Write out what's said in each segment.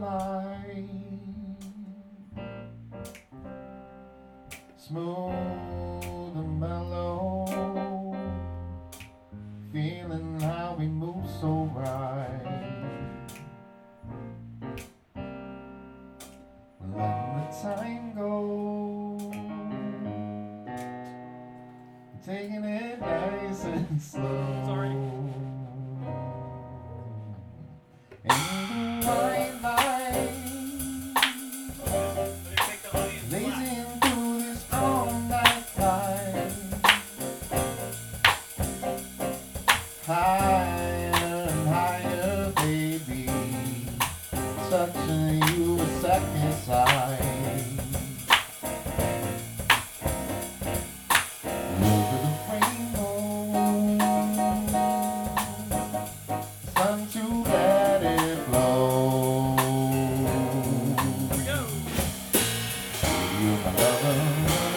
mine, smooth and mellow, feeling how we move so right, letting the time go, taking it nice and slow. Sorry. Higher and higher, baby, touching you with second sight. Over the rainbow, it's time to let it flow. You're my lover,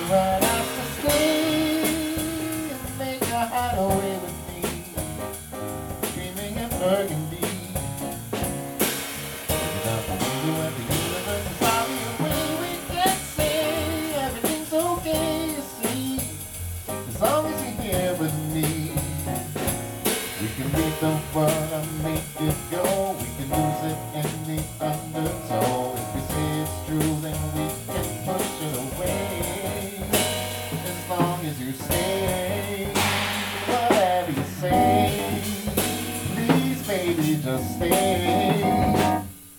right after sleep, and make a hideaway with me. Burgundy, and out the window at the universe and fly away. We can't say everything's okay, you see, as long as you're here with me. We can read the world and make it go. We can lose it in the undertow. If we say it's true, then we can push it away, as long as you stay. Whatever you say, baby, just stay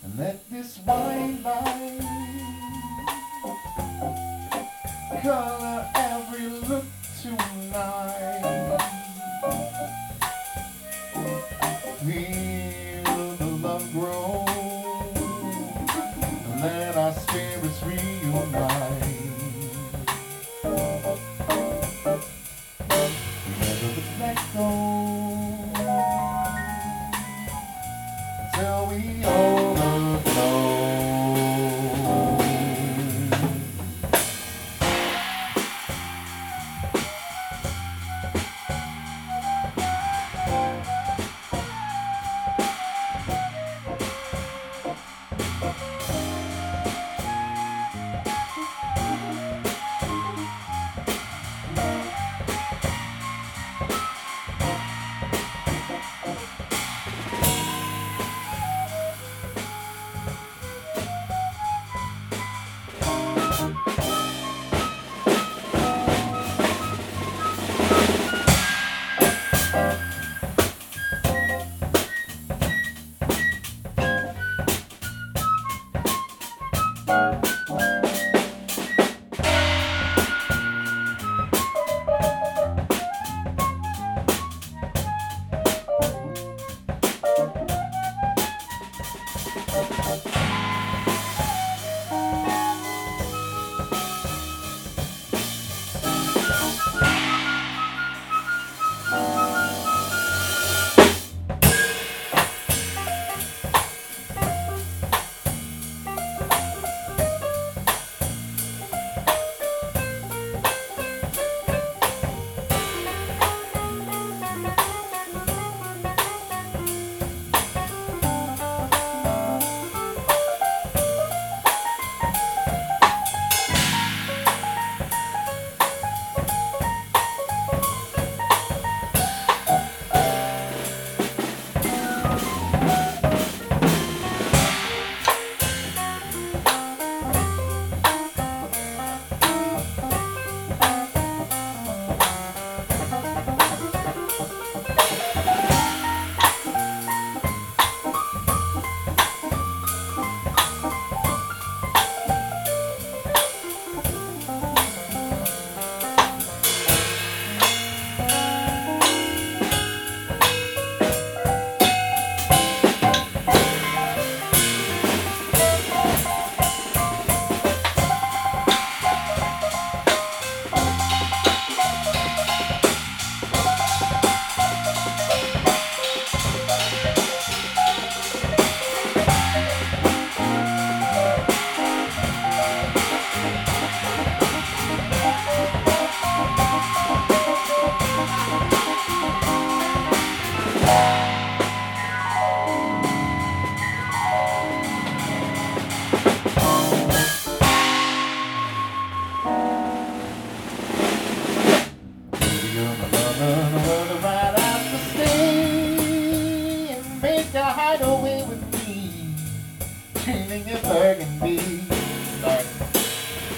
and let this wine by, color every look tonight. Feel the love grow and let our spirits reunite. We never would let go till we overflow. feeling of burgundy. Like,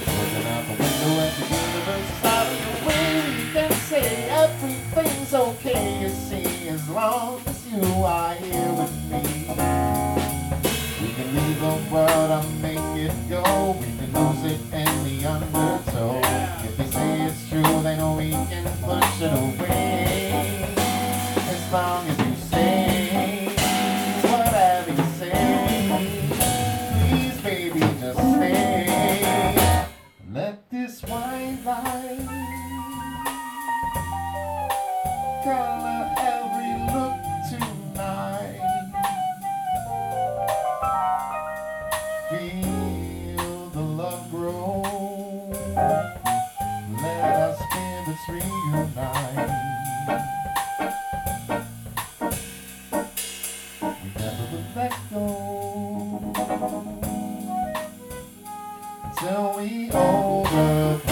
looking out the window at the universe is out of the way. You can say everything's okay, you see, as long as you are here with me. We can leave the world and make it go. We can lose it in the undertow. If they say it's true, then we can push it away. As long as you say color every look tonight. Feel the love grow. Let our spirits reunite. We never would let go till we overcome.